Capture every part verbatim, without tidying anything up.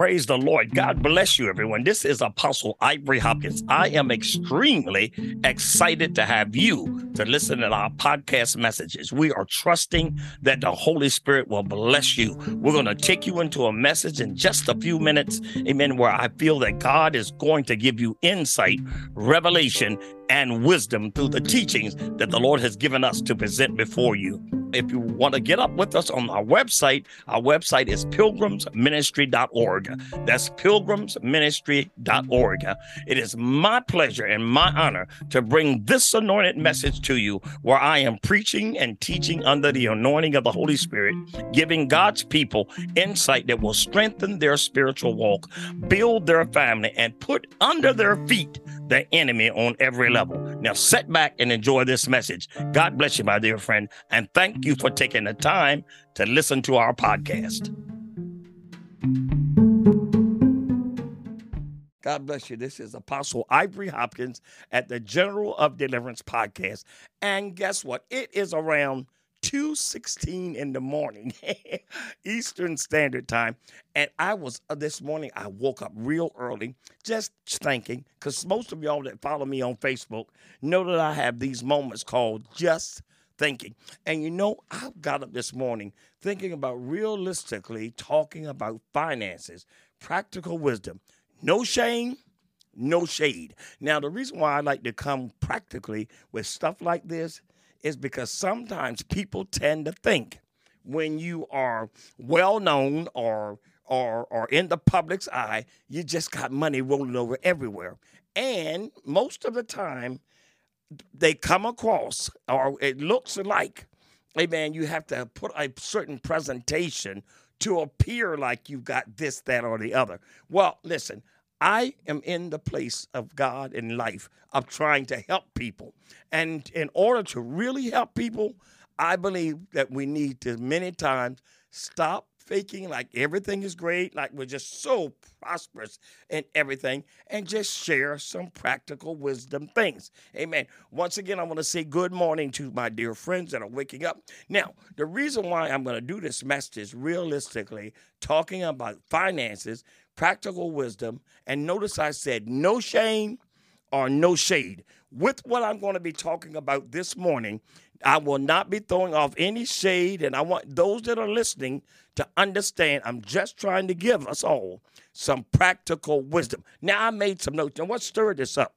Praise the Lord. God bless you, everyone. This is Apostle Ivory Hopkins. I am extremely excited to have you to listen to our podcast messages. We are trusting that the Holy Spirit will bless you. We're going to take you into a message in just a few minutes, amen, where I feel that God is going to give you insight, revelation, and wisdom through the teachings that the Lord has given us to present before you. If you want to get up with us on our website, our website is pilgrims ministry dot org. That's pilgrims ministry dot org. It is my pleasure and my honor to bring this anointed message to you, where I am preaching and teaching under the anointing of the Holy Spirit, giving God's people insight that will strengthen their spiritual walk, build their family, and put under their feet the enemy on every level. Now sit back and enjoy this message. God bless you, my dear friend, and thank you for taking the time to listen to our podcast. God bless you. This is Apostle Ivory Hopkins at the General of Deliverance podcast. And guess what? It is around two sixteen in the morning, Eastern Standard Time. And I was, uh, this morning, I woke up real early, just thinking, because most of y'all that follow me on Facebook know that I have these moments called Just Thinking. And you know, I got up this morning thinking about realistically talking about finances, practical wisdom, no shame, no shade. Now, the reason why I like to come practically with stuff like this is because sometimes people tend to think when you are well-known or, or, or in the public's eye, you just got money rolling over everywhere. And most of the time, they come across, or it looks like, amen, you have to put a certain presentation to appear like you've got this, that, or the other. Well, listen, I am in the place of God in life of trying to help people. And in order to really help people, I believe that we need to many times stop faking like everything is great, like we're just so prosperous and everything, and just share some practical wisdom things. Amen. Once again, I want to say good morning to my dear friends that are waking up. Now, the reason why I'm going to do this message is realistically talking about finances, practical wisdom, and notice I said no shame or no shade. With what I'm going to be talking about this morning, I will not be throwing off any shade, and I want those that are listening to understand I'm just trying to give us all some practical wisdom. Now, I made some notes, and what stirred this up?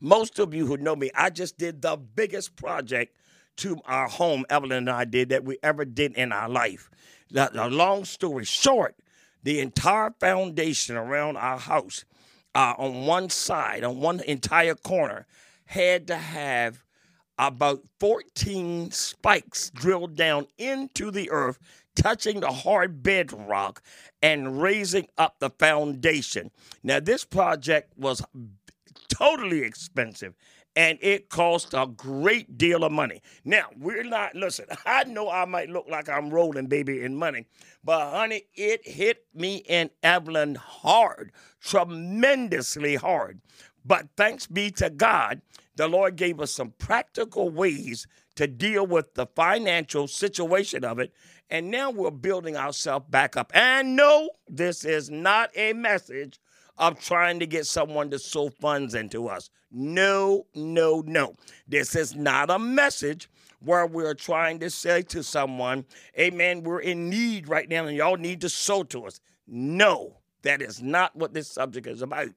Most of you who know me, I just did the biggest project to our home, Evelyn and I did, that we ever did in our life. A long story short, the entire foundation around our house, uh, on one side, on one entire corner, had to have about fourteen spikes drilled down into the earth, touching the hard bedrock and raising up the foundation. Now, this project was totally expensive, and it cost a great deal of money. Now, we're not, listen, I know I might look like I'm rolling, baby, in money, but, honey, it hit me and Evelyn hard, tremendously hard. But thanks be to God, the Lord gave us some practical ways to deal with the financial situation of it, and now we're building ourselves back up. And no, this is not a message of trying to get someone to sow funds into us. No, no, no. This is not a message where we're trying to say to someone, amen, we're in need right now and y'all need to sow to us. No, that is not what this subject is about.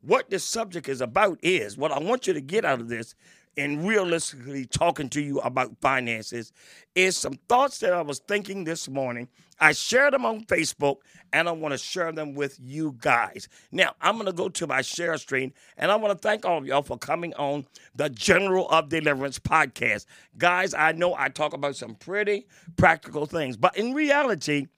What this subject is about is, what I want you to get out of this and realistically talking to you about finances, is some thoughts that I was thinking this morning. I shared them on Facebook, and I want to share them with you guys. Now, I'm going to go to my share screen, and I want to thank all of y'all for coming on the General of Deliverance podcast. Guys, I know I talk about some pretty practical things, but in reality,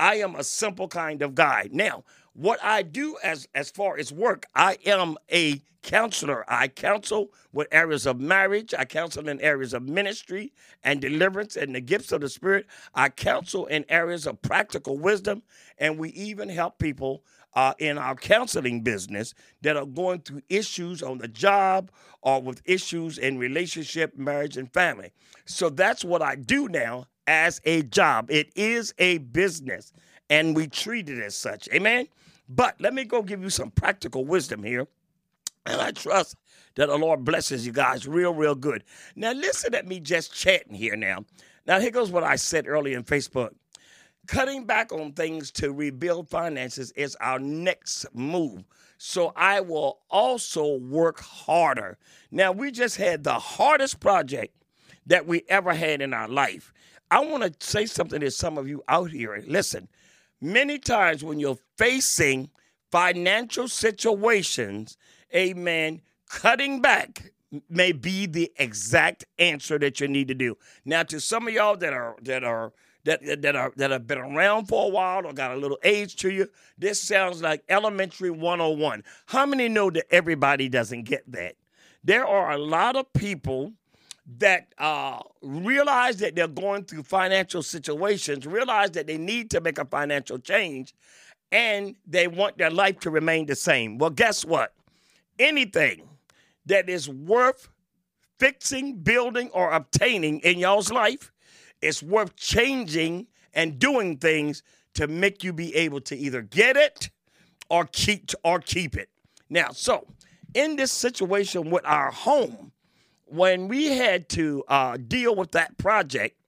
I am a simple kind of guy. Now, what I do as, as far as work, I am a counselor. I counsel with areas of marriage. I counsel in areas of ministry and deliverance and the gifts of the Spirit. I counsel in areas of practical wisdom, and we even help people uh, in our counseling business that are going through issues on the job or with issues in relationship, marriage, and family. So that's what I do now as a job. It is a business. and we treat it as such. Amen? But let me go give you some practical wisdom here. And I trust that the Lord blesses you guys real, real good. Now, listen at me just chatting here now. Now, here goes what I said earlier in Facebook. Cutting back on things to rebuild finances is our next move. So I will also work harder. Now, we just had the hardest project that we ever had in our life. I want to say something to some of you out here. Listen, many times when you're facing financial situations, amen, cutting back may be the exact answer that you need to do. Now, to some of y'all that are that are that that are that have been around for a while or got a little age to you, this sounds like elementary one oh one. How many know that everybody doesn't get that? There are a lot of people that uh, realize that they're going through financial situations, realize that they need to make a financial change, and they want their life to remain the same. Well, guess what? Anything that is worth fixing, building, or obtaining in y'all's life, it's worth changing and doing things to make you be able to either get it or keep or keep it. Now, so in this situation with our home, when we had to uh, deal with that project,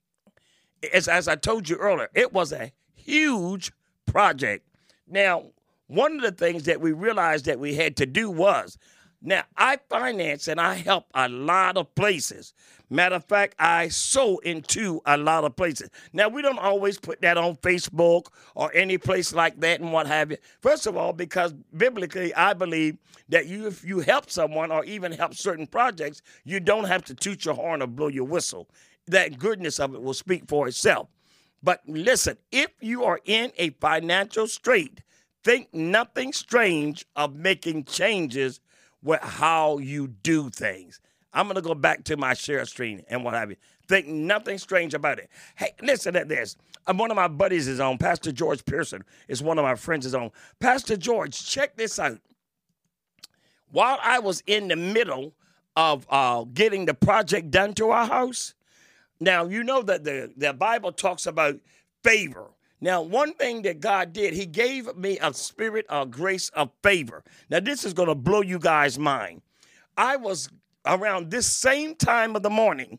as, as I told you earlier, it was a huge project. Now, one of the things that we realized that we had to do was, now, I finance and I help a lot of places. Matter of fact, I sow into a lot of places. Now, we don't always put that on Facebook or any place like that and what have you. First of all, because biblically, I believe that you, if you help someone or even help certain projects, you don't have to toot your horn or blow your whistle. That goodness of it will speak for itself. But listen, if you are in a financial strait, think nothing strange of making changes with how you do things. I'm going to go back to my share screen and what have you. Think nothing strange about it. Hey, listen at this. Um, one of my buddies is on. Pastor George Pearson is one of my friends is on. Pastor George, check this out. While I was in the middle of uh, getting the project done to our house, now you know that the, the Bible talks about favor. Now, one thing that God did, he gave me a spirit of grace of favor. Now, this is going to blow you guys' mind. I was around this same time of the morning,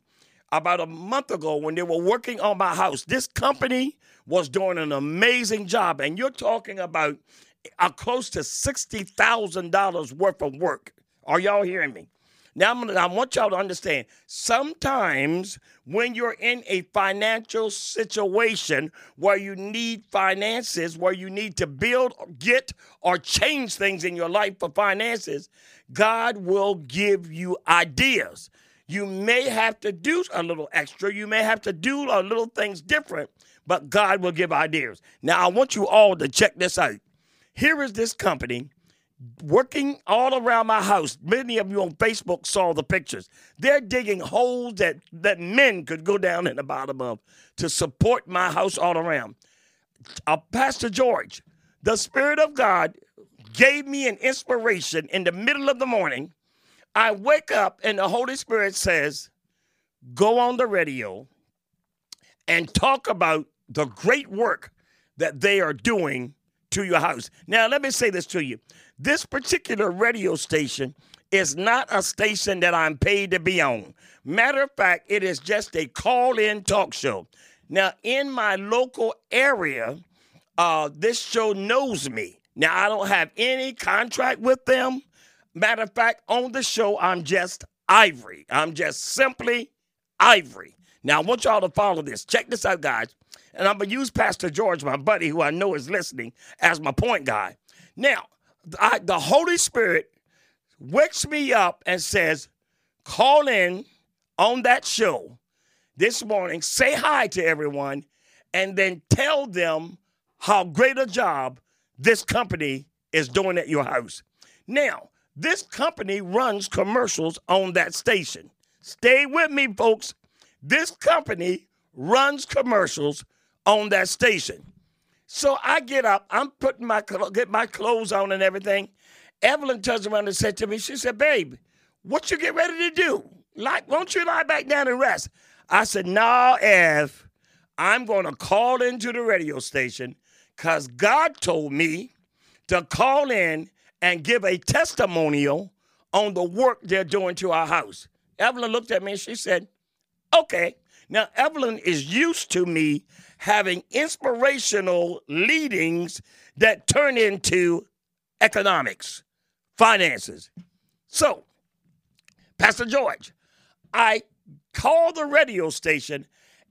about a month ago, when they were working on my house. This company was doing an amazing job, and you're talking about uh, close to sixty thousand dollars worth of work. Are y'all hearing me? Now, I'm gonna, I want y'all to understand, sometimes when you're in a financial situation where you need finances, where you need to build, or get, or change things in your life for finances, God will give you ideas. You may have to do a little extra. You may have to do a little things different, but God will give ideas. Now, I want you all to check this out. Here is this company working all around my house. Many of you on Facebook saw the pictures. They're digging holes that, that men could go down in the bottom of to support my house all around. Uh, Pastor George, the Spirit of God gave me an inspiration in the middle of the morning. I wake up and the Holy Spirit says, go on the radio and talk about the great work that they are doing to your house. Now, let me say this to you. This particular radio station is not a station that I'm paid to be on. Matter of fact, it is just a call-in talk show. Now, in my local area, uh, this show knows me. Now, I don't have any contract with them. Matter of fact, on the show, I'm just Ivory. I'm just simply Ivory. Now, I want y'all to follow this. Check this out, guys. And I'm going to use Pastor George, my buddy, who I know is listening, as my point guy. Now, I, the Holy Spirit wakes me up and says, call in on that show this morning, say hi to everyone, and then tell them how great a job this company is doing at your house. Now, this company runs commercials on that station. Stay with me, folks. This company runs commercials on that station. So I get up, I'm putting my get my clothes on and everything. Evelyn turns around and said to me, she said, babe, what you get ready to do? Like, won't you lie back down and rest? I said, no, nah, Ev, I'm going to call into the radio station, because God told me to call in and give a testimonial on the work they're doing to our house. Evelyn looked at me and she said, okay. Now, Evelyn is used to me having inspirational leadings that turn into economics, finances. So, Pastor George, I call the radio station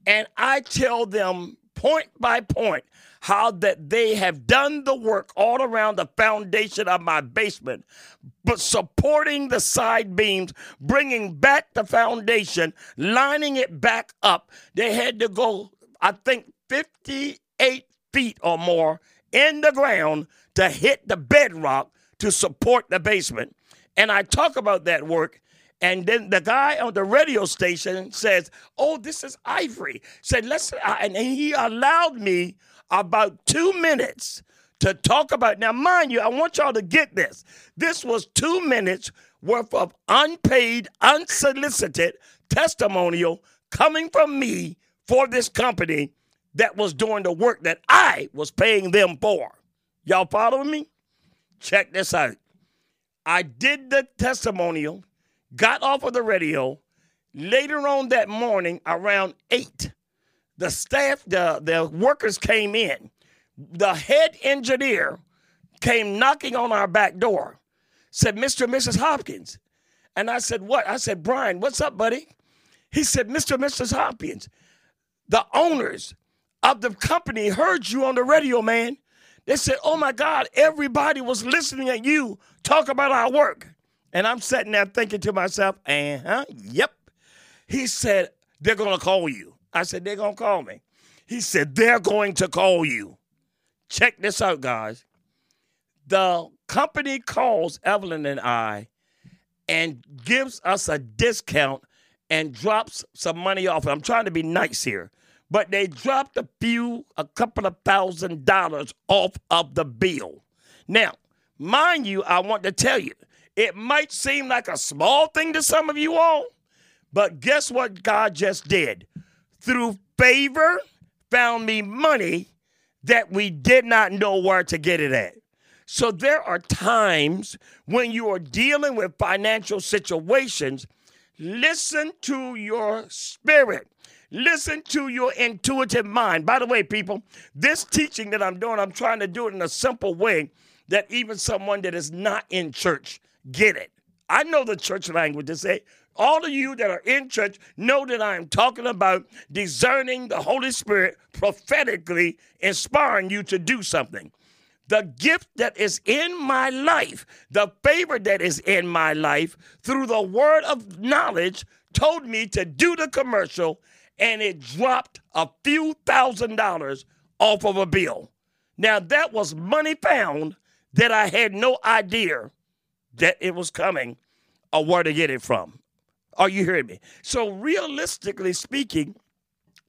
and I tell them point by point how that they have done the work all around the foundation of my basement, but supporting the side beams, bringing back the foundation, lining it back up. They had to go, I think, fifty-eight feet or more in the ground to hit the bedrock to support the basement. And I talk about that work. And then the guy on the radio station says, oh, this is Ivory. Said, let's, and he allowed me about two minutes to talk about. Now, mind you, I want y'all to get this. This was two minutes worth of unpaid, unsolicited testimonial coming from me for this company that was doing the work that I was paying them for. Y'all following me? Check this out. I did the testimonial, got off of the radio. Later on that morning, around eight, the staff, the, the workers came in. The head engineer came knocking on our back door, said, Mister and Missus Hopkins. And I said, what? I said, Brian, what's up, buddy? He said, Mister and Missus Hopkins, the owners of the company heard you on the radio, man. They said, oh, my God, everybody was listening at you talk about our work. And I'm sitting there thinking to myself, uh-huh, yep. He said, they're going to call you. I said, they're going to call me. He said, they're going to call you. Check this out, guys. The company calls Evelyn and I and gives us a discount and drops some money off. I'm trying to be nice here. But they dropped a few, a couple of thousand dollars off of the bill. Now, mind you, I want to tell you, it might seem like a small thing to some of you all, but guess what God just did? Through favor, found me money that we did not know where to get it at. So there are times when you are dealing with financial situations, listen to your spirit. Listen to your intuitive mind. By the way, people, this teaching that I'm doing, I'm trying to do it in a simple way that even someone that is not in church get it. I know the church language to say. All of you that are in church know that I am talking about discerning the Holy Spirit prophetically, inspiring you to do something. The gift that is in my life, the favor that is in my life, through the word of knowledge, told me to do the commercial, and it dropped a few thousand dollars off of a bill. Now, that was money found that I had no idea that it was coming or where to get it from. Are you hearing me? So realistically speaking,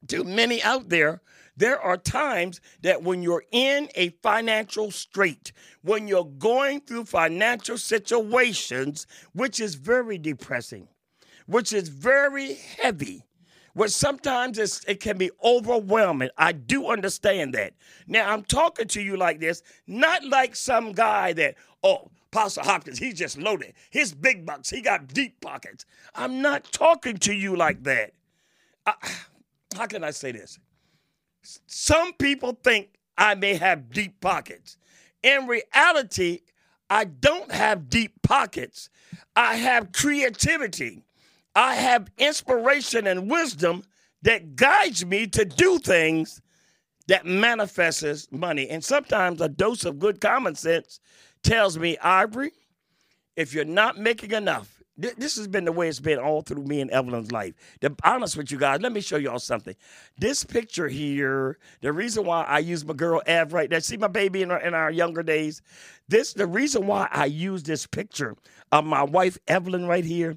to many out there, there are times that when you're in a financial strait, when you're going through financial situations, which is very depressing, which is very heavy, which sometimes it's, it can be overwhelming. I do understand that. Now, I'm talking to you like this, not like some guy that, oh, Apostle Hopkins, he's just loaded. His big bucks, he got deep pockets. I'm not talking to you like that. I, how can I say this? Some people think I may have deep pockets. In reality, I don't have deep pockets. I have creativity. I have inspiration and wisdom that guides me to do things that manifests money. And sometimes a dose of good common sense tells me, Ivory, if you're not making enough, th this has been the way it's been all through me and Evelyn's life. To be honest with you guys, let me show y'all something. This picture here, the reason why I use my girl Ev right there, see my baby in our, in our younger days? This, the reason why I use this picture of my wife Evelyn right here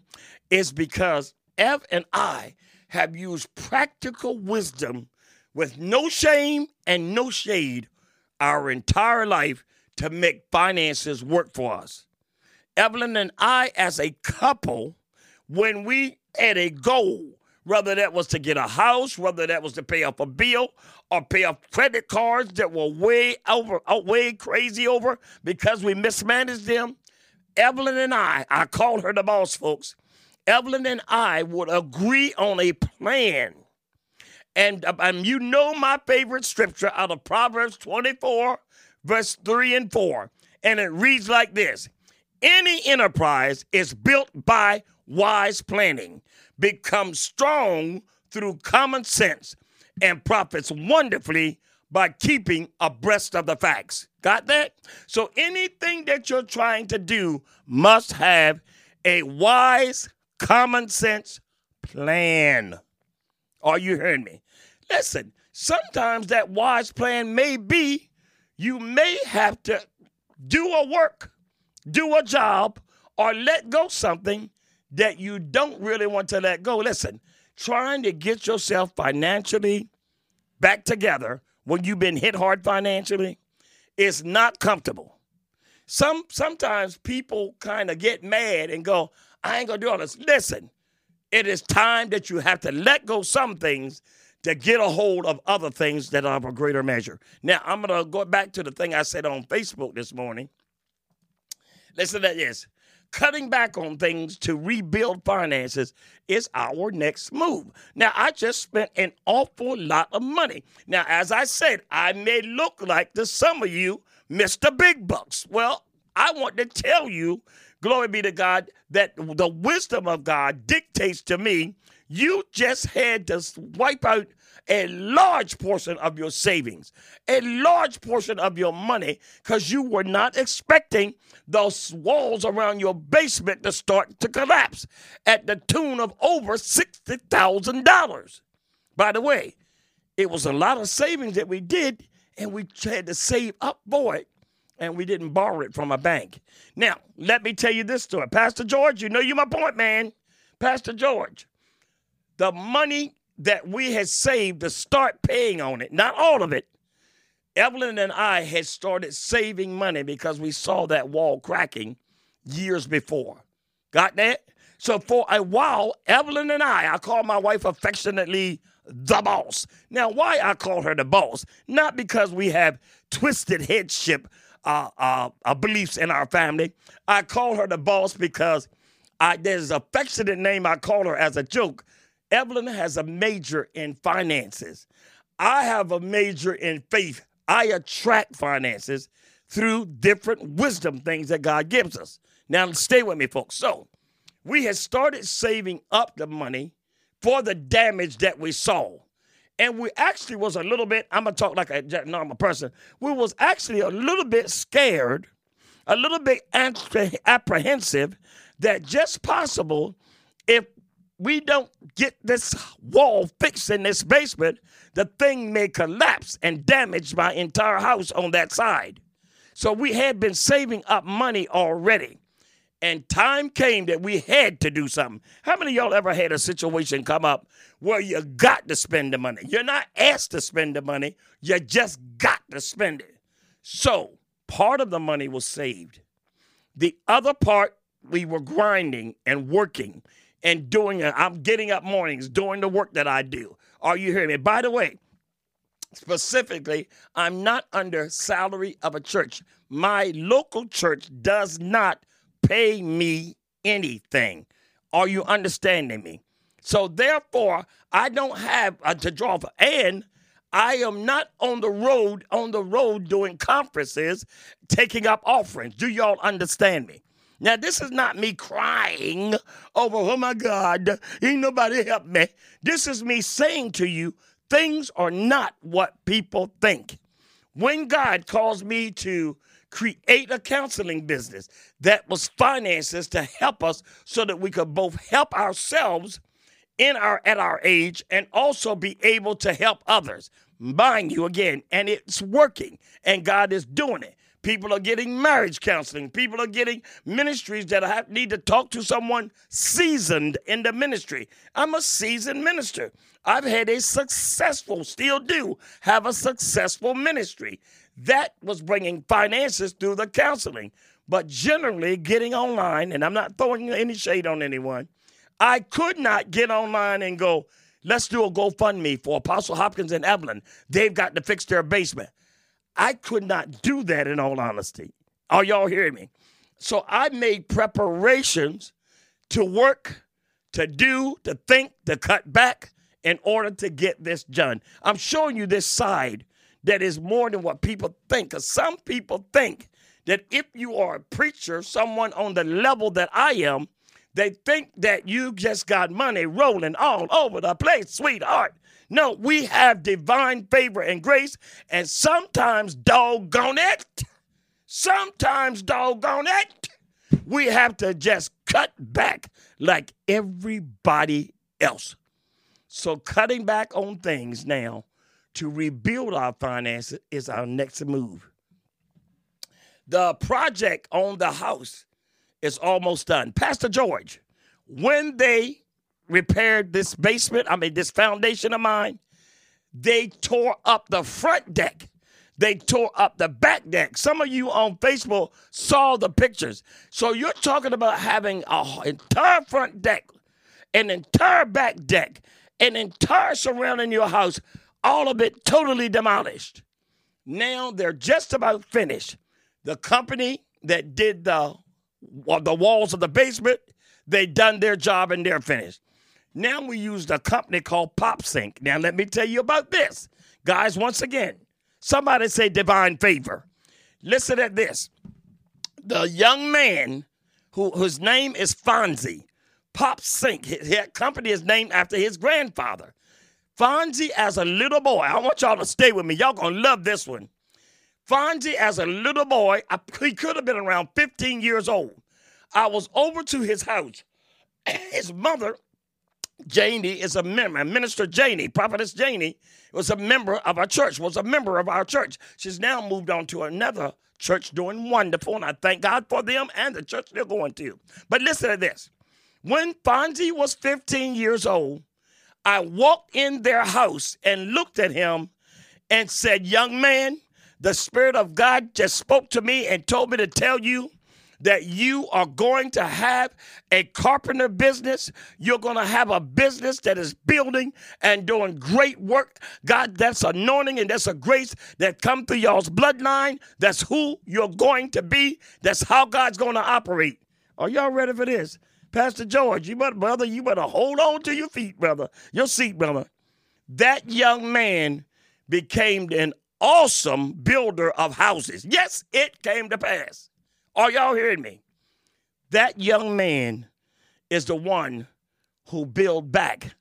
is because Ev and I have used practical wisdom with no shame and no shade our entire life to make finances work for us. Evelyn and I, as a couple, when we had a goal, whether that was to get a house, whether that was to pay off a bill or pay off credit cards that were way over, way crazy over because we mismanaged them. Evelyn and I, I call her the boss, folks. Evelyn and I would agree on a plan. And, and you know my favorite scripture out of Proverbs twenty-four, verse three and four. And it reads like this. Any enterprise is built by wise planning, becomes strong through common sense, and profits wonderfully by keeping abreast of the facts. Got that? So anything that you're trying to do must have a wise, common sense plan. Are you hearing me? Listen, sometimes that wise plan may be you may have to do a work, do a job, or let go something that you don't really want to let go. Listen, trying to get yourself financially back together when you've been hit hard financially is not comfortable. Some sometimes people kind of get mad and go, I ain't going to do all this. Listen, it is time that you have to let go some things to get a hold of other things that are of a greater measure. Now, I'm going to go back to the thing I said on Facebook this morning. Listen to this. Cutting back on things to rebuild finances is our next move. Now, I just spent an awful lot of money. Now, as I said, I may look like to some of you, Mister Big Bucks. Well, I want to tell you, glory be to God, that the wisdom of God dictates to me, you just had to wipe out a large portion of your savings, a large portion of your money, because you were not expecting those walls around your basement to start to collapse at the tune of over sixty thousand dollars. By the way, it was a lot of savings that we did, and we had to save up for it, and we didn't borrow it from a bank. Now, let me tell you this story. Pastor George, you know you're my point, man. Pastor George, the money that we had saved to start paying on it, not all of it, Evelyn and I had started saving money because we saw that wall cracking years before. Got that? So for a while, Evelyn and I, I call my wife affectionately the boss. Now, why I call her the boss? Not because we have twisted headship Uh, uh, uh, beliefs in our family. I call her the boss because I, there's an affectionate name I call her as a joke. Evelyn has a major in finances. I have a major in faith. I attract finances through different wisdom things that God gives us. Now, stay with me, folks. So we had started saving up the money for the damage that we saw. And we actually was a little bit, I'm going to talk like a normal person, we was actually a little bit scared, a little bit apprehensive that just possible if we don't get this wall fixed in this basement, the thing may collapse and damage my entire house on that side. So we had been saving up money already. And time came that we had to do something. How many of y'all ever had a situation come up where you got to spend the money? You're not asked to spend the money. You just got to spend it. So part of the money was saved. The other part, we were grinding and working and doing it. I'm getting up mornings, doing the work that I do. Are you hearing me? By the way, specifically, I'm not under salary of a church. My local church does not pay me anything. Are you understanding me? So therefore, I don't have a, to draw for, and I am not on the road, on the road doing conferences, taking up offerings. Do y'all understand me? Now, this is not me crying over, oh my God, ain't nobody help me. This is me saying to you, things are not what people think. When God calls me to create a counseling business that was finances to help us so that we could both help ourselves in our at our age and also be able to help others. Mind you, again, and it's working, and God is doing it. People are getting marriage counseling. People are getting ministries that have, need to talk to someone seasoned in the ministry. I'm a seasoned minister. I've had a successful, still do, have a successful ministry. That was bringing finances through the counseling. But generally, getting online, and I'm not throwing any shade on anyone, I could not get online and go, let's do a GoFundMe for Apostle Hopkins and Evelyn. They've got to fix their basement. I could not do that in all honesty. Are y'all hearing me? So I made preparations to work, to do, to think, to cut back in order to get this done. I'm showing you this side that is more than what people think. Because some people think that if you are a preacher, someone on the level that I am, they think that you just got money rolling all over the place, sweetheart. No, we have divine favor and grace, and sometimes, doggone it, sometimes, doggone it, we have to just cut back like everybody else. So cutting back on things now to rebuild our finances is our next move. The project on the house is almost done. Pastor George, when they repaired this basement, I mean this foundation of mine, they tore up the front deck. They tore up the back deck. Some of you on Facebook saw the pictures. So you're talking about having an entire front deck, an entire back deck, an entire surrounding your house, all of it totally demolished. Now they're just about finished. The company that did the, the walls of the basement, they done their job and they're finished. Now we use a company called PopSync. Now let me tell you about this. Guys, once again, somebody say divine favor. Listen at this. The young man who, whose name is Fonzie, PopSync, his, his company is named after his grandfather. Fonzie as a little boy, I want y'all to stay with me. Y'all going to love this one. Fonzie as a little boy, I, he could have been around fifteen years old. I was over to his house. His mother, Janie, is a member. Minister Janie, Prophetess Janie, was a member of our church, was a member of our church. She's now moved on to another church doing wonderful, and I thank God for them and the church they're going to. But listen to this. When Fonzie was fifteen years old, I walked in their house and looked at him and said, young man, the Spirit of God just spoke to me and told me to tell you that you are going to have a carpenter business. You're going to have a business that is building and doing great work. God, that's anointing and that's a grace that come through y'all's bloodline. That's who you're going to be. That's how God's going to operate. Are y'all ready for this? Pastor George, you better, brother, you better hold on to your feet, brother, your seat, brother. That young man became an awesome builder of houses. Yes, it came to pass. Are y'all hearing me? That young man is the one who built back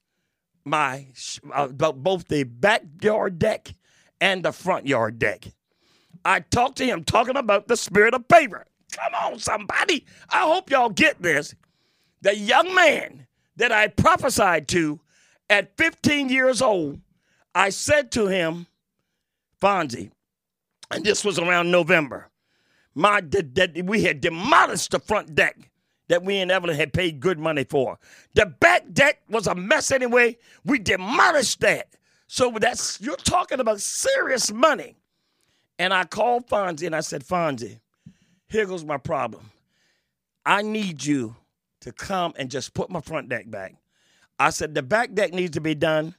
my uh, both the backyard deck and the front yard deck. I talked to him talking about the spirit of favor. Come on, somebody. I hope y'all get this. The young man that I prophesied to at fifteen years old, I said to him, Fonzie, and this was around November, my that we had demolished the front deck that we and Evelyn had paid good money for. The back deck was a mess anyway. We demolished that. So that's, you're talking about serious money. And I called Fonzie and I said, Fonzie, here goes my problem. I need you to come and just put my front deck back. I said, the back deck needs to be done.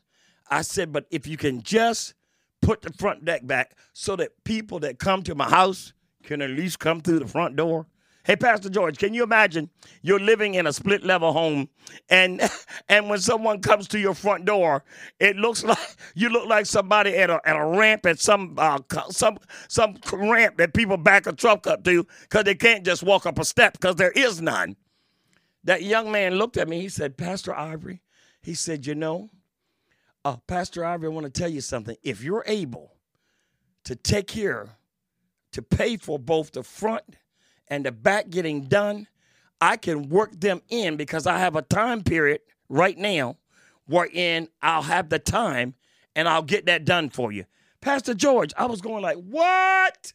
I said, but if you can just put the front deck back so that people that come to my house can at least come through the front door. Hey, Pastor George, can you imagine you're living in a split-level home, and and when someone comes to your front door, it looks like you look like somebody at a, at a ramp at some uh, some some ramp that people back a truck up to because they can't just walk up a step because there is none. That young man looked at me. He said, Pastor Ivory, he said, you know, uh, Pastor Ivory, I want to tell you something. If you're able to take care, to pay for both the front and the back getting done, I can work them in because I have a time period right now wherein I'll have the time and I'll get that done for you. Pastor George, I was going like, what?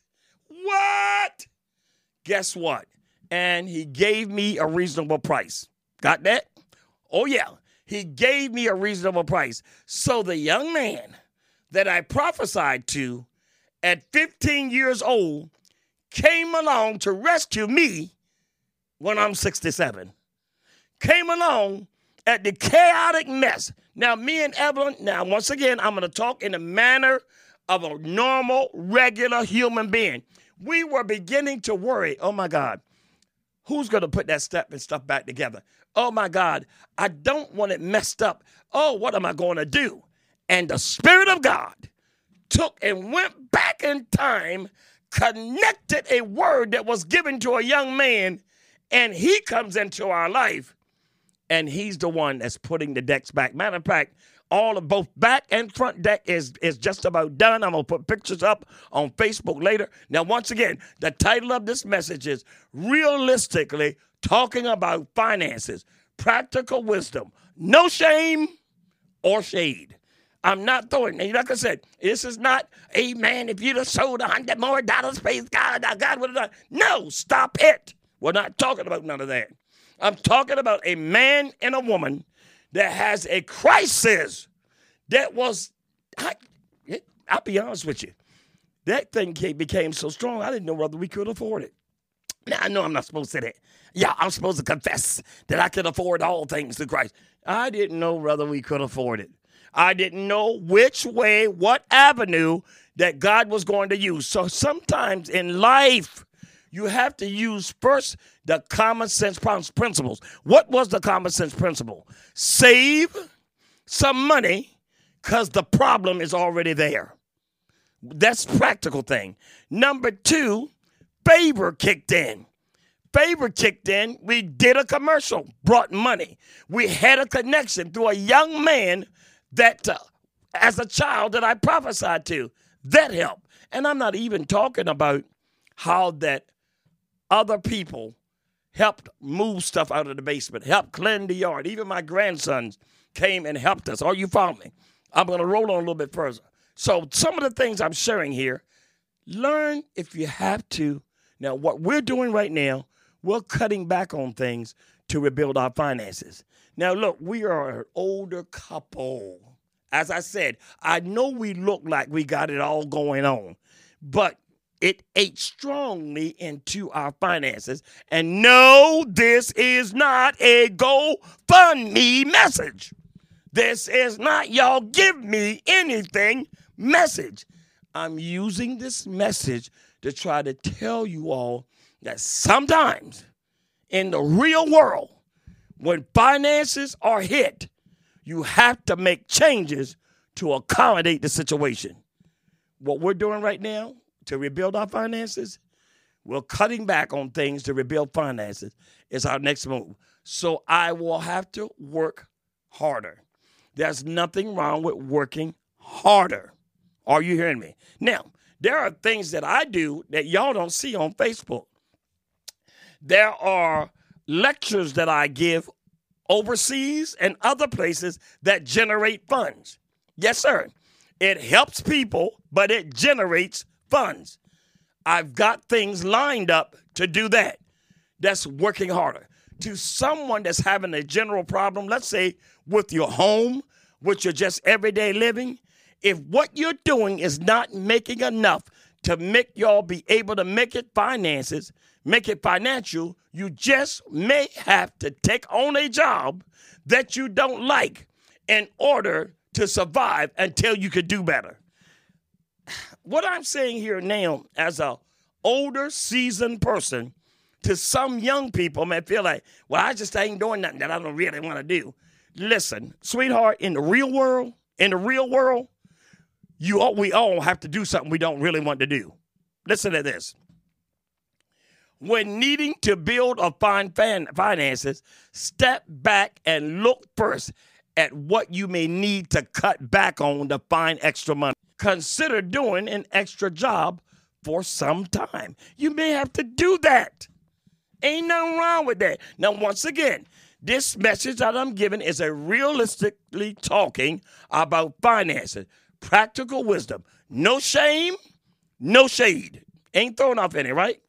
What? Guess what? And he gave me a reasonable price. Got that? Oh, yeah. He gave me a reasonable price. So the young man that I prophesied to at fifteen years old came along to rescue me when I'm sixty-seven. Came along at the chaotic mess. Now, me and Evelyn, now, once again, I'm going to talk in the manner of a normal, regular human being. We were beginning to worry, oh, my God, who's going to put that step and stuff back together? Oh, my God, I don't want it messed up. Oh, what am I going to do? And the Spirit of God took and went back in time, connected a word that was given to a young man, and he comes into our life, and he's the one that's putting the decks back. Matter of fact, all of both back and front deck is, is just about done. I'm going to put pictures up on Facebook later. Now, once again, the title of this message is Realistically Talking About Finances, Practical Wisdom, No Shame or Shade. I'm not throwing, and like I said, this is not, amen, if you'd have sold a hundred more dollars, praise God, God would have done. No, stop it. We're not talking about none of that. I'm talking about a man and a woman that has a crisis that was, I, I'll be honest with you, that thing became so strong, I didn't know whether we could afford it. Now, I know I'm not supposed to say that. Yeah, I'm supposed to confess that I could afford all things through Christ. I didn't know whether we could afford it. I didn't know which way, what avenue that God was going to use. So sometimes in life, you have to use first the common sense principles. What was the common sense principle? Save some money because the problem is already there. That's a practical thing. Number two, favor kicked in. Favor kicked in. We did a commercial, brought money. We had a connection through a young man that uh, as a child that I prophesied to, that helped. And I'm not even talking about how that other people helped move stuff out of the basement, helped clean the yard. Even my grandsons came and helped us. Are you following me? I'm going to roll on a little bit further. So some of the things I'm sharing here, learn if you have to. Now, what we're doing right now, we're cutting back on things to rebuild our finances. Now, look, we are an older couple. As I said, I know we look like we got it all going on, but it ate strongly into our finances. And no, this is not a GoFundMe message. This is not y'all give me anything message. I'm using this message to try to tell you all that sometimes in the real world, when finances are hit, you have to make changes to accommodate the situation. What we're doing right now to rebuild our finances, we're cutting back on things to rebuild finances is our next move. So I will have to work harder. There's nothing wrong with working harder. Are you hearing me? Now, there are things that I do that y'all don't see on Facebook. There are lectures that I give overseas and other places that generate funds. Yes, sir. It helps people, but it generates funds. I've got things lined up to do that. That's working harder. To someone that's having a general problem, let's say with your home, with your just everyday living, if what you're doing is not making enough to make y'all be able to make it finances, make it financial, you just may have to take on a job that you don't like in order to survive until you could do better. What I'm saying here now as an older, seasoned person, to some young people may feel like, well, I just ain't doing nothing that I don't really want to do. Listen, sweetheart, in the real world, in the real world, you all, we all have to do something we don't really want to do. Listen to this. When needing to build or find fan finances, step back and look first at what you may need to cut back on to find extra money. Consider doing an extra job for some time. You may have to do that. Ain't nothing wrong with that. Now, once again, this message that I'm giving is a realistically talking about finances, practical wisdom, no shame, no shade. Ain't throwing off any, right?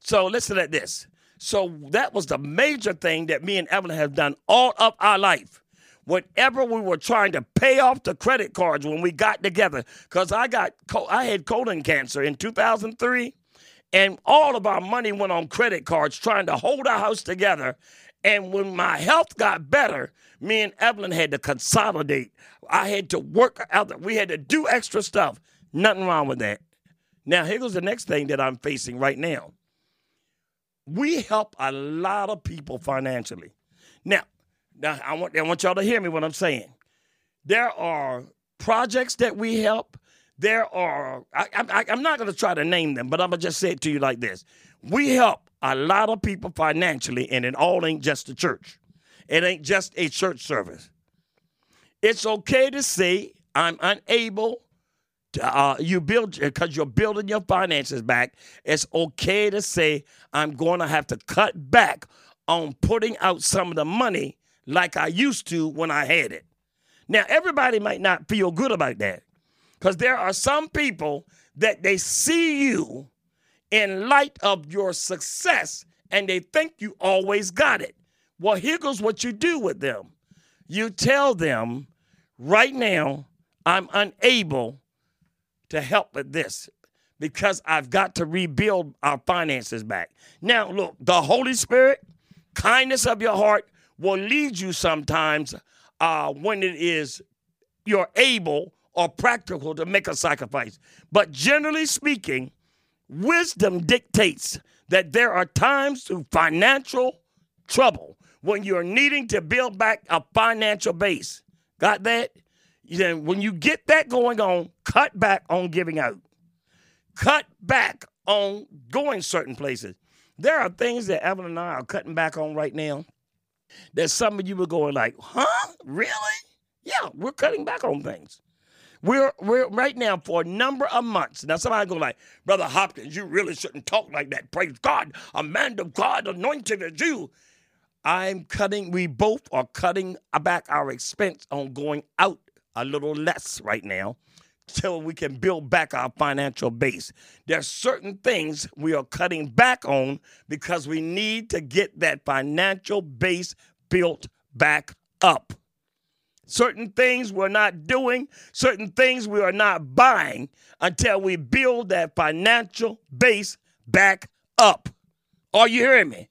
So listen at this. So that was the major thing that me and Evelyn have done all of our life. Whenever we were trying to pay off the credit cards when we got together, because I got I had colon cancer in two thousand three, and all of our money went on credit cards trying to hold our house together And when my health got better, me and Evelyn had to consolidate. I had to work out. We had to do extra stuff. Nothing wrong with that. Now, here goes the next thing that I'm facing right now. We help a lot of people financially. Now, now I want, I want y'all to hear me what I'm saying. There are projects that we help. There are, I, I, I'm not going to try to name them, but I'm going to just say it to you like this. We help a lot of people financially, and it all ain't just the church. It ain't just a church service. It's okay to say I'm unable to, uh, you build, because you're building your finances back. It's okay to say I'm going to have to cut back on putting out some of the money like I used to when I had it. Now, everybody might not feel good about that, because there are some people that they see you in light of your success and they think you always got it. Well, here goes what you do with them. You tell them, right now, I'm unable to help with this because I've got to rebuild our finances back. Now, look, the Holy Spirit, kindness of your heart, will lead you sometimes uh, when it is you're able or practical to make a sacrifice. But generally speaking, wisdom dictates that there are times through financial trouble when you're needing to build back a financial base. Got that? Then when you get that going on, cut back on giving out. Cut back on going certain places. There are things that Evelyn and I are cutting back on right now that some of you were going like, huh? Really? Yeah, we're cutting back on things. We're, we're right now for a number of months. Now, somebody go like, Brother Hopkins, you really shouldn't talk like that. Praise God. A man of God anointed as you. I'm cutting, we both are cutting back our expense on going out a little less right now till we can build back our financial base. There's certain things we are cutting back on because we need to get that financial base built back up. Certain things we're not doing, certain things we are not buying until we build that financial base back up. Are you hearing me?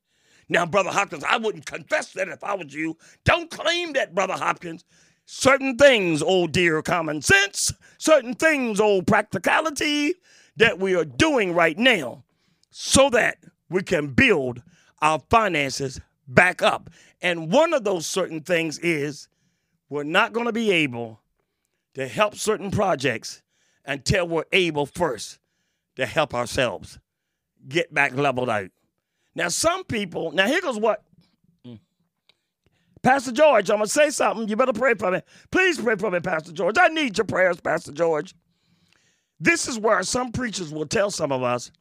Now, Brother Hopkins, I wouldn't confess that if I was you. Don't claim that, Brother Hopkins. Certain things, oh dear common sense, certain things, oh practicality, that we are doing right now so that we can build our finances back up. And one of those certain things is we're not going to be able to help certain projects until we're able first to help ourselves get back leveled out. Now, some people, now here goes what. Mm. Pastor George, I'm going to say something. You better pray for me. Please pray for me, Pastor George. I need your prayers, Pastor George. This is where some preachers will tell some of us,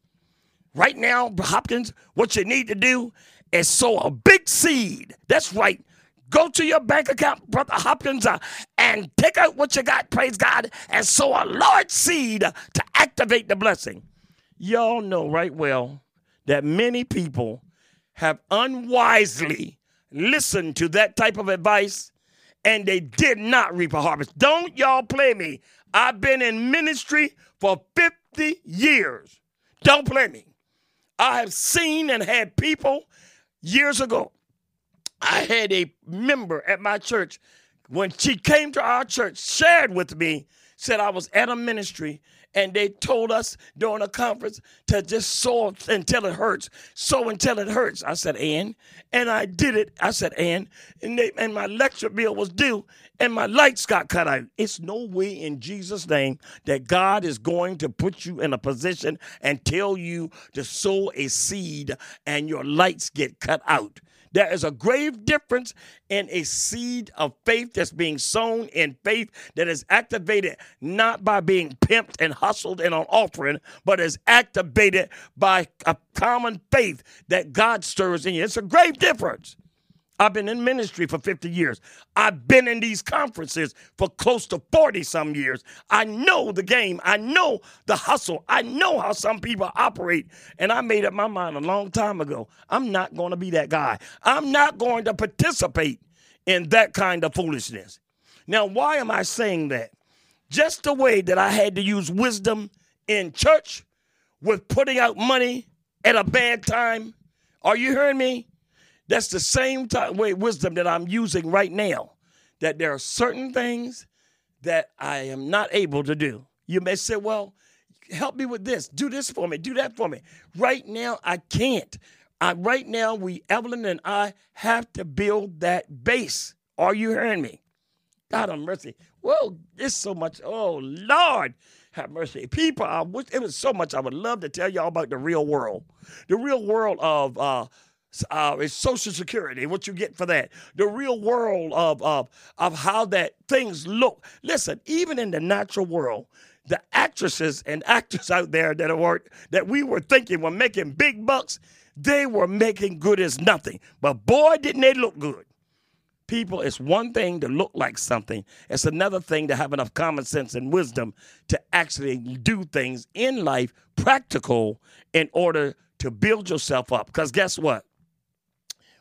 right now, Hopkins, what you need to do is sow a big seed. That's right. Go to your bank account, Brother Hopkins, uh, and take out what you got, praise God, and sow a large seed to activate the blessing. Y'all know right well that many people have unwisely listened to that type of advice, and they did not reap a harvest. Don't y'all play me. I've been in ministry for fifty years. Don't play me. I have seen and had people years ago. I had a member at my church, when she came to our church, shared with me, said I was at a ministry, and they told us during a conference to just sow until it hurts, sow until it hurts. I said, and? And I did it. I said, and? And, they, and my lecture bill was due, and my lights got cut out. It's no way in Jesus' name that God is going to put you in a position and tell you to sow a seed and your lights get cut out. There is a grave difference in a seed of faith that's being sown in faith that is activated not by being pimped and hustled in an offering, but is activated by a common faith that God stirs in you. It's a grave difference. I've been in ministry for fifty years. I've been in these conferences for close to forty some years. I know the game. I know the hustle. I know how some people operate. And I made up my mind a long time ago. I'm not going to be that guy. I'm not going to participate in that kind of foolishness. Now, why am I saying that? Just the way that I had to use wisdom in church with putting out money at a bad time. Are you hearing me? That's the same type way wisdom that I'm using right now, that there are certain things that I am not able to do. You may say, well, help me with this. Do this for me. Do that for me. Right now, I can't. I, right now, we, Evelyn and I, have to build that base. Are you hearing me? God have mercy. Whoa, there's so much. Oh, Lord, have mercy. People, I wish, it was so much I would love to tell y'all about the real world. The real world of uh, uh, is Social Security, what you get for that. The real world of, of, of how that things look. Listen, even in the natural world, the actresses and actors out there that, are, that we were thinking were making big bucks, they were making good as nothing. But boy, didn't they look good. People, it's one thing to look like something. It's another thing to have enough common sense and wisdom to actually do things in life, practical, in order to build yourself up. Because guess what?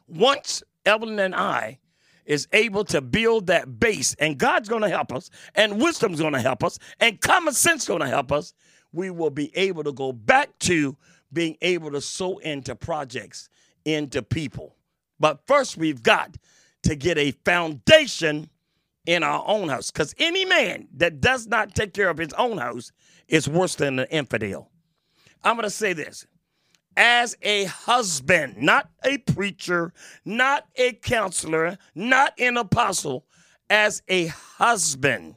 Once Evelyn and I is able to build that base, and God's going to help us, and wisdom's going to help us, and common sense going to help us, we will be able to go back to being able to sow into projects, into people. But first we've got to get a foundation in our own house. Because any man that does not take care of his own house is worse than an infidel. I'm going to say this. As a husband, not a preacher, not a counselor, not an apostle, as a husband,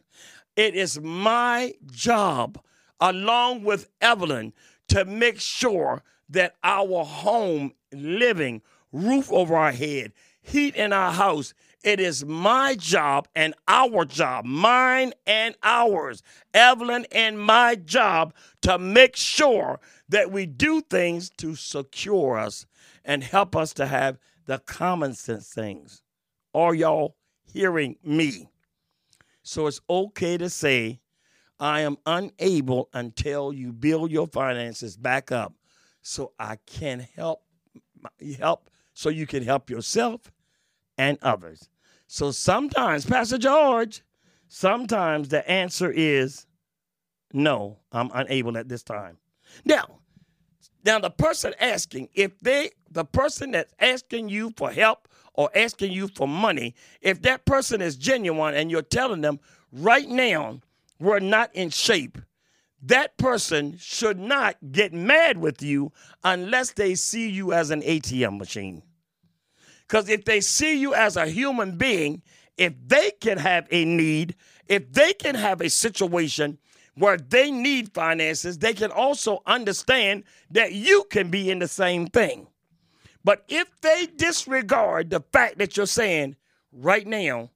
it is my job, along with Evelyn, to make sure that our home, living, roof over our head, heat in our house, it is my job and our job, mine and ours, Evelyn and my job, to make sure that we do things to secure us and help us to have the common sense things. Are y'all hearing me? So it's okay to say, I am unable until you build your finances back up so I can help, help so you can help yourself and others. So sometimes, Pastor George, sometimes the answer is, no, I'm unable at this time. Now, now the person asking, if they, the person that's asking you for help or asking you for money, if that person is genuine and you're telling them right now we're not in shape, that person should not get mad with you unless they see you as an A T M machine. Because if they see you as a human being, if they can have a need, if they can have a situation where they need finances, they can also understand that you can be in the same thing. But if they disregard the fact that you're saying, right now,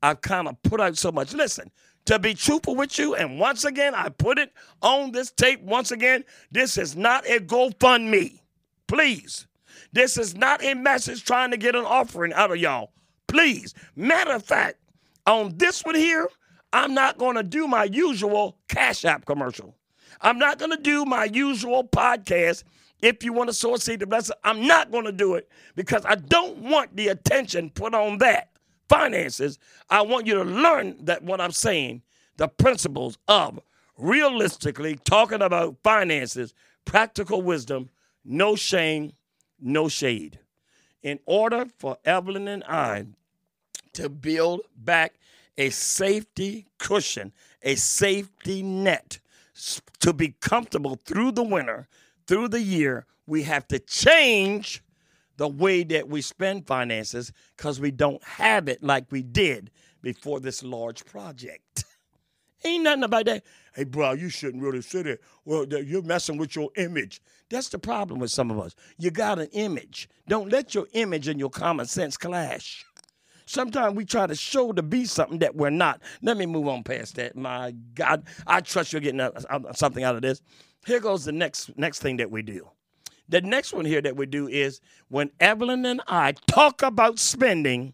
I've kind of put out so much. Listen, to be truthful with you, and once again, I put it on this tape once again, this is not a GoFundMe. Please. This is not a message trying to get an offering out of y'all. Please. Matter of fact, on this one here, I'm not going to do my usual Cash App commercial. I'm not going to do my usual podcast. If you want to sow a seed to bless it, I'm not going to do it because I don't want the attention put on that. Finances. I want you to learn that what I'm saying, the principles of realistically talking about finances, practical wisdom, no shame, no shade. In order for Evelyn and I to build back a safety cushion, a safety net, to be comfortable through the winter, through the year, we have to change the way that we spend finances because we don't have it like we did before this large project. Ain't nothing about that. Hey, bro, you shouldn't really say that. Well, you're messing with your image. That's the problem with some of us. You got an image. Don't let your image and your common sense clash. Sometimes we try to show to be something that we're not. Let me move on past that. My God, I trust you're getting something out of this. Here goes the next next thing that we do. The next one here that we do is when Evelyn and I talk about spending,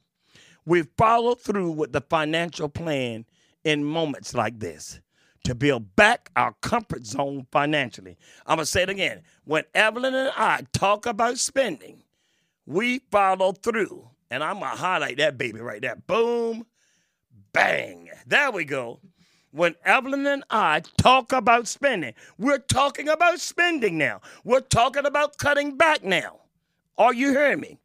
we follow through with the financial plan in moments like this to build back our comfort zone financially. I'm going to say it again. When Evelyn and I talk about spending, we follow through. And I'm going to highlight that baby right there. Boom, bang. There we go. When Evelyn and I talk about spending, we're talking about spending now. We're talking about cutting back now. Are you hearing me?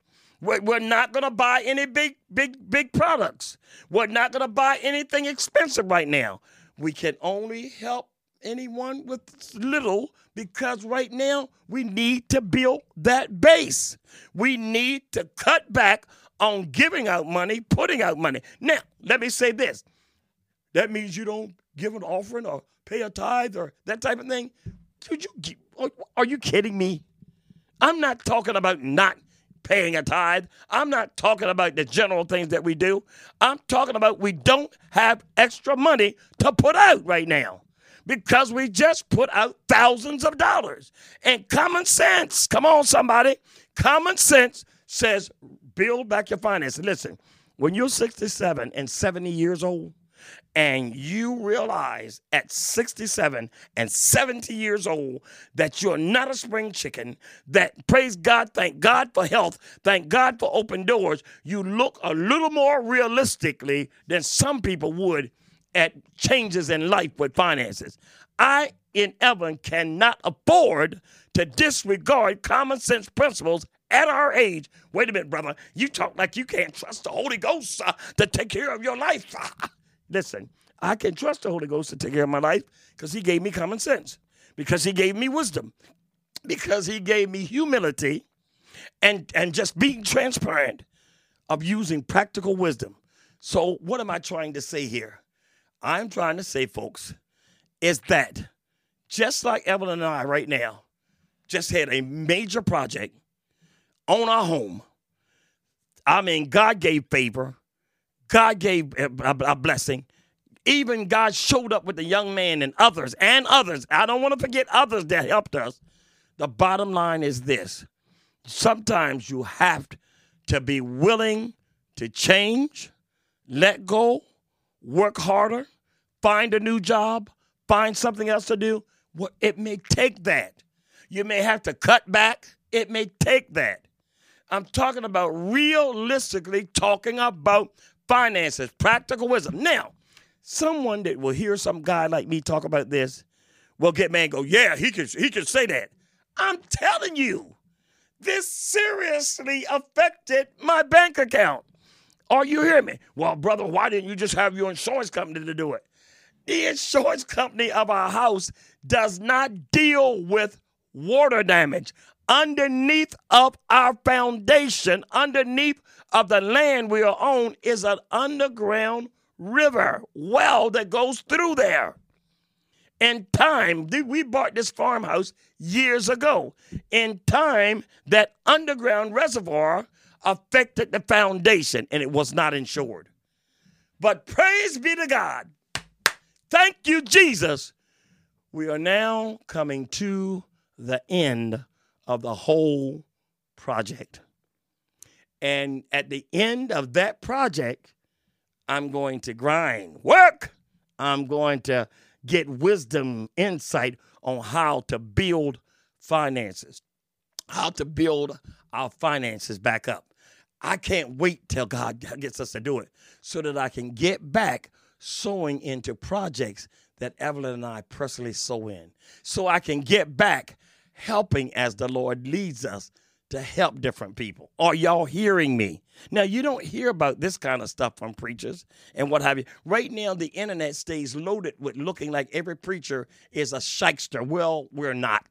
We're not going to buy any big, big, big products. We're not going to buy anything expensive right now. We can only help anyone with little because right now we need to build that base. We need to cut back on giving out money, putting out money. Now, let me say this. That means you don't give an offering or pay a tithe or that type of thing. Could you, are you kidding me? I'm not talking about not paying a tithe. I'm not talking about the general things that we do. I'm talking about we don't have extra money to put out right now because we just put out thousands of dollars. And common sense, come on somebody, common sense says build back your finances. Listen, when you're sixty-seven and seventy years old and you realize at sixty-seven and seventy years old that you're not a spring chicken, that praise God, thank God for health, thank God for open doors, you look a little more realistically than some people would at changes in life with finances. I, in Evelyn, cannot afford to disregard common sense principles at our age. Wait a minute, brother. You talk like you can't trust the Holy Ghost uh, to take care of your life. Listen, I can trust the Holy Ghost to take care of my life because he gave me common sense, because he gave me wisdom, because he gave me humility and, and just being transparent of using practical wisdom. So what am I trying to say here? I'm trying to say, folks, is that just like Evelyn and I right now just had a major project on our home. I mean, God gave favor. God gave a blessing. Even God showed up with the young man and others and others. I don't want to forget others that helped us. The bottom line is this. Sometimes you have to be willing to change, let go, work harder, find a new job, find something else to do. Well, it may take that. You may have to cut back. It may take that. I'm talking about realistically talking about finances, practical wisdom. Now, someone that will hear some guy like me talk about this will get mad and go, yeah, he can, he can say that. I'm telling you, this seriously affected my bank account. Are you hearing me? Well, brother, why didn't you just have your insurance company to do it? The insurance company of our house does not deal with water damage. Underneath of our foundation, underneath of the land we are on, is an underground river well that goes through there. In time, we bought this farmhouse years ago. In time, that underground reservoir affected the foundation, and it was not insured. But praise be to God. Thank you, Jesus. We are now coming to the end of the whole project. And at the end of that project, I'm going to grind, work. I'm going to get wisdom, insight on how to build finances, how to build our finances back up. I can't wait till God gets us to do it so that I can get back sowing into projects that Evelyn and I personally sow in, so I can get back helping as the Lord leads us to help different people. Are y'all hearing me? Now, you don't hear about this kind of stuff from preachers and what have you. Right now, the internet stays loaded with looking like every preacher is a shyster. Well, we're not.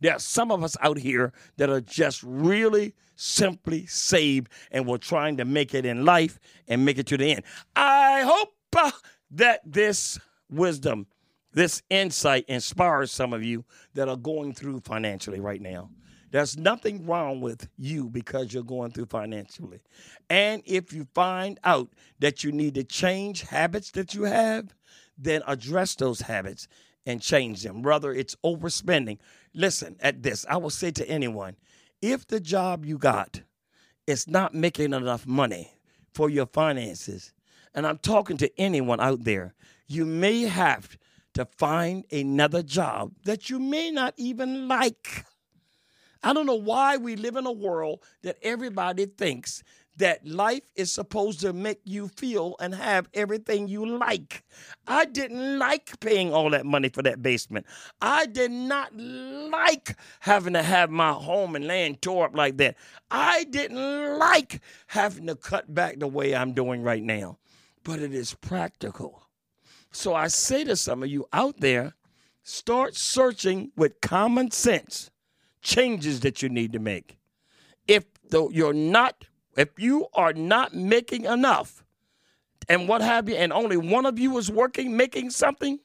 There are some of us out here that are just really simply saved and we're trying to make it in life and make it to the end. I hope uh, that this wisdom, this insight inspires some of you that are going through financially right now. There's nothing wrong with you because you're going through financially. And if you find out that you need to change habits that you have, then address those habits and change them. Whether it's overspending. Listen, at this, I will say to anyone, if the job you got is not making enough money for your finances, and I'm talking to anyone out there, you may have to find another job that you may not even like. I don't know why we live in a world that everybody thinks that life is supposed to make you feel and have everything you like. I didn't like paying all that money for that basement. I did not like having to have my home and land tore up like that. I didn't like having to cut back the way I'm doing right now. But it is practical. So I say to some of you out there, start searching with common sense changes that you need to make. If though you're not If you are not making enough and what have you, and only one of you is working, making something,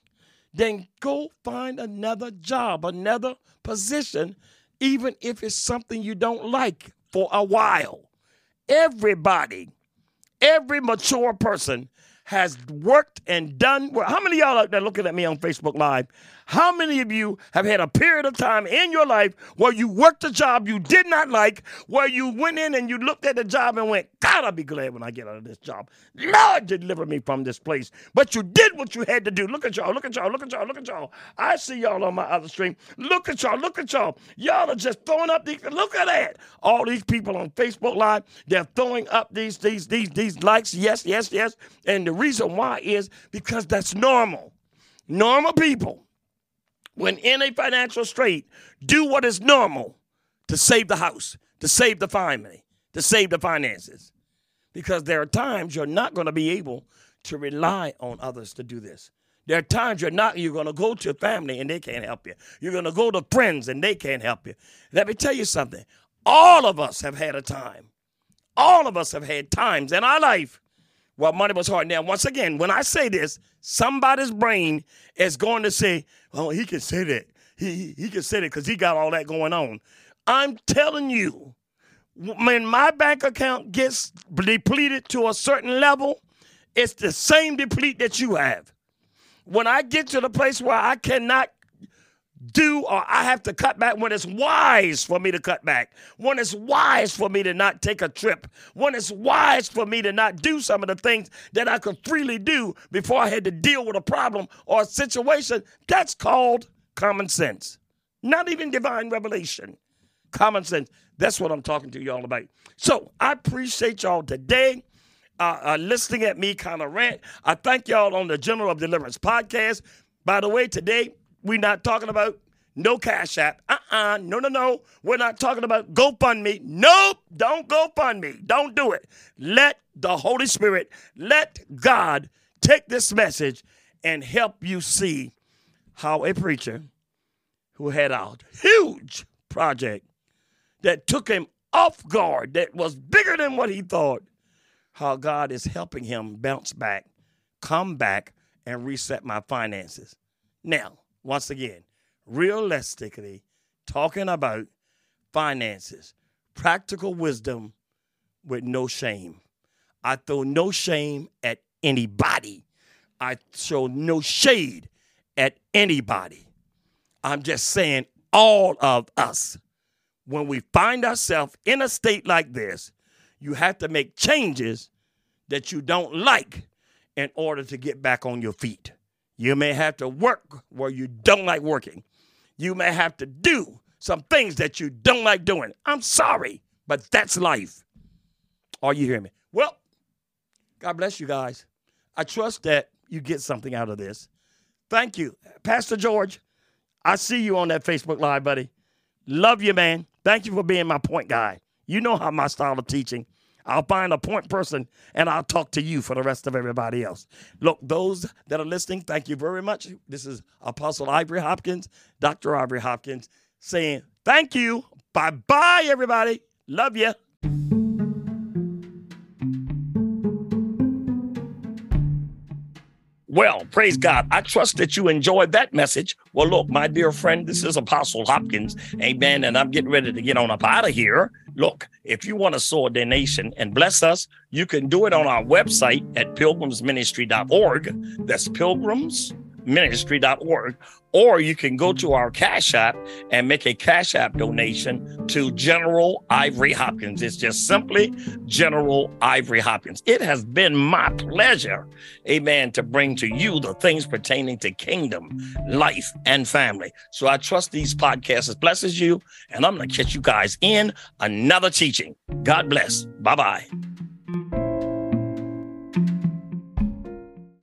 then go find another job, another position, even if it's something you don't like for a while. Everybody, every mature person has worked and done work. How many of y'all out there looking at me on Facebook Live? How many of you have had a period of time in your life where you worked a job you did not like, where you went in and you looked at the job and went, God, I'll be glad when I get out of this job. Lord, deliver me from this place. But you did what you had to do. Look at y'all, look at y'all, look at y'all, look at y'all. I see y'all on my other stream. Look at y'all, look at y'all. Y'all are just throwing up these, look at that. All these people on Facebook Live, they're throwing up these, these, these, these likes. Yes, yes, yes. And the reason why is because that's normal. Normal people, when in a financial strait, do what is normal to save the house, to save the family, to save the finances. Because there are times you're not going to be able to rely on others to do this. There are times you're not, you're going to go to family and they can't help you. You're going to go to friends and they can't help you. Let me tell you something. All of us have had a time. All of us have had times in our life Well, money was hard. Now, once again, when I say this, somebody's brain is going to say, oh, he can say that. He, he can say that because he got all that going on. I'm telling you, when my bank account gets depleted to a certain level, it's the same deplete that you have. When I get to the place where I cannot do or I have to cut back, when it's wise for me to cut back, when it's wise for me to not take a trip, when it's wise for me to not do some of the things that I could freely do before I had to deal with a problem or a situation, that's called common sense. Not even divine revelation. Common sense. That's what I'm talking to y'all about. So I appreciate y'all today. Uh, uh, listening at me kind of rant. I thank y'all on the General of Deliverance podcast. By the way, today, we're not talking about no Cash App. Uh-uh. No, no, no. We're not talking about GoFundMe. Nope. Don't GoFundMe. Don't do it. Let the Holy Spirit, let God take this message and help you see how a preacher who had a huge project that took him off guard, that was bigger than what he thought, how God is helping him bounce back, come back, and reset my finances. Now, once again, realistically, talking about finances, practical wisdom with no shame. I throw no shame at anybody. I throw no shade at anybody. I'm just saying all of us, when we find ourselves in a state like this, you have to make changes that you don't like in order to get back on your feet. You may have to work where you don't like working. You may have to do some things that you don't like doing. I'm sorry, but that's life. Are you hearing me? Well, God bless you guys. I trust that you get something out of this. Thank you. Pastor George, I see you on that Facebook Live, buddy. Love you, man. Thank you for being my point guy. You know how my style of teaching. I'll find a point person, and I'll talk to you for the rest of everybody else. Look, those that are listening, thank you very much. This is Apostle Ivory Hopkins, Doctor Ivory Hopkins, saying thank you. Bye-bye, everybody. Love you. Well, praise God. I trust that you enjoyed that message. Well, look, my dear friend, this is Apostle Hopkins. Amen. And I'm getting ready to get on up out of here. Look, if you want to sow a donation and bless us, you can do it on our website at pilgrims ministry dot org. That's pilgrims ministry dot org. Or you can go to our Cash App and make a Cash App donation to General Ivory Hopkins. It's just simply General Ivory Hopkins. It has been my pleasure, amen, to bring to you the things pertaining to kingdom, life, and family. So I trust these podcasts blesses you, and I'm going to catch you guys in another teaching. God bless. Bye-bye.